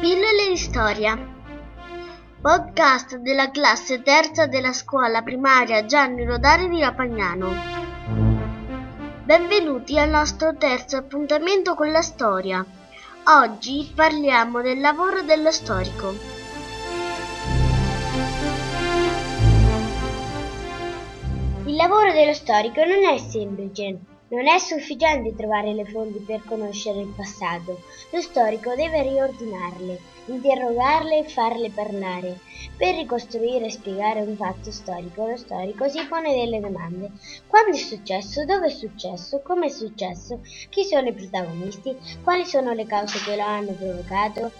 Pillole di storia, podcast della classe terza della scuola primaria Gianni Rodari di Rapagnano. Benvenuti al nostro terzo appuntamento con la storia. Oggi parliamo del lavoro dello storico. Il lavoro dello storico non è semplice. Non è sufficiente trovare le fonti per conoscere il passato. Lo storico deve riordinarle, interrogarle e farle parlare. Per ricostruire e spiegare un fatto storico, lo storico si pone delle domande. Quando è successo? Dove è successo? Come è successo? Chi sono i protagonisti? Quali sono le cause che lo hanno provocato?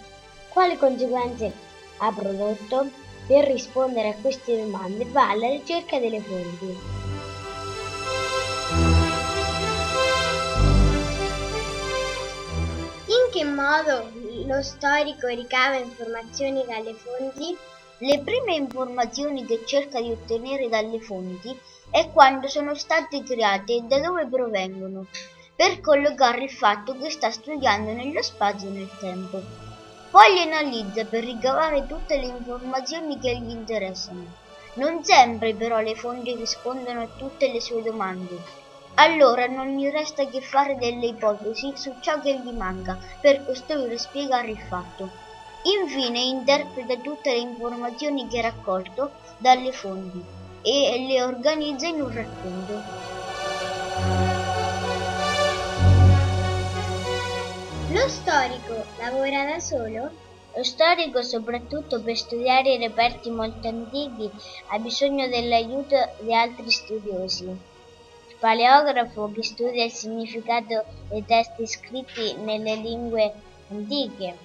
Quali conseguenze ha prodotto? Per rispondere a queste domande va alla ricerca delle fonti. In che modo lo storico ricava informazioni dalle fonti? Le prime informazioni che cerca di ottenere dalle fonti è quando sono state create e da dove provengono, per collocare il fatto che sta studiando nello spazio e nel tempo. Poi le analizza per ricavare tutte le informazioni che gli interessano. Non sempre però le fonti rispondono a tutte le sue domande. Allora non gli resta che fare delle ipotesi su ciò che gli manca per costruire e spiegare il fatto. Infine interpreta tutte le informazioni che ha raccolto dalle fonti e le organizza in un racconto. Lo storico lavora da solo? Lo storico, soprattutto per studiare reperti molto antichi, ha bisogno dell'aiuto di altri studiosi. Il paleografo, che studia il significato dei testi scritti nelle lingue antiche,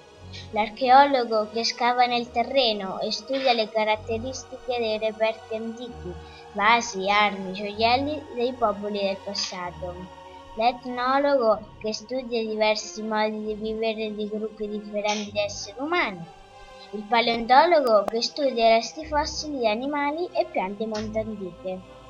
l'archeologo, che scava nel terreno e studia le caratteristiche dei reperti antichi, vasi, armi, gioielli dei popoli del passato, l'etnologo, che studia diversi modi di vivere di gruppi differenti di esseri umani, il paleontologo, che studia resti fossili di animali e piante molto antiche.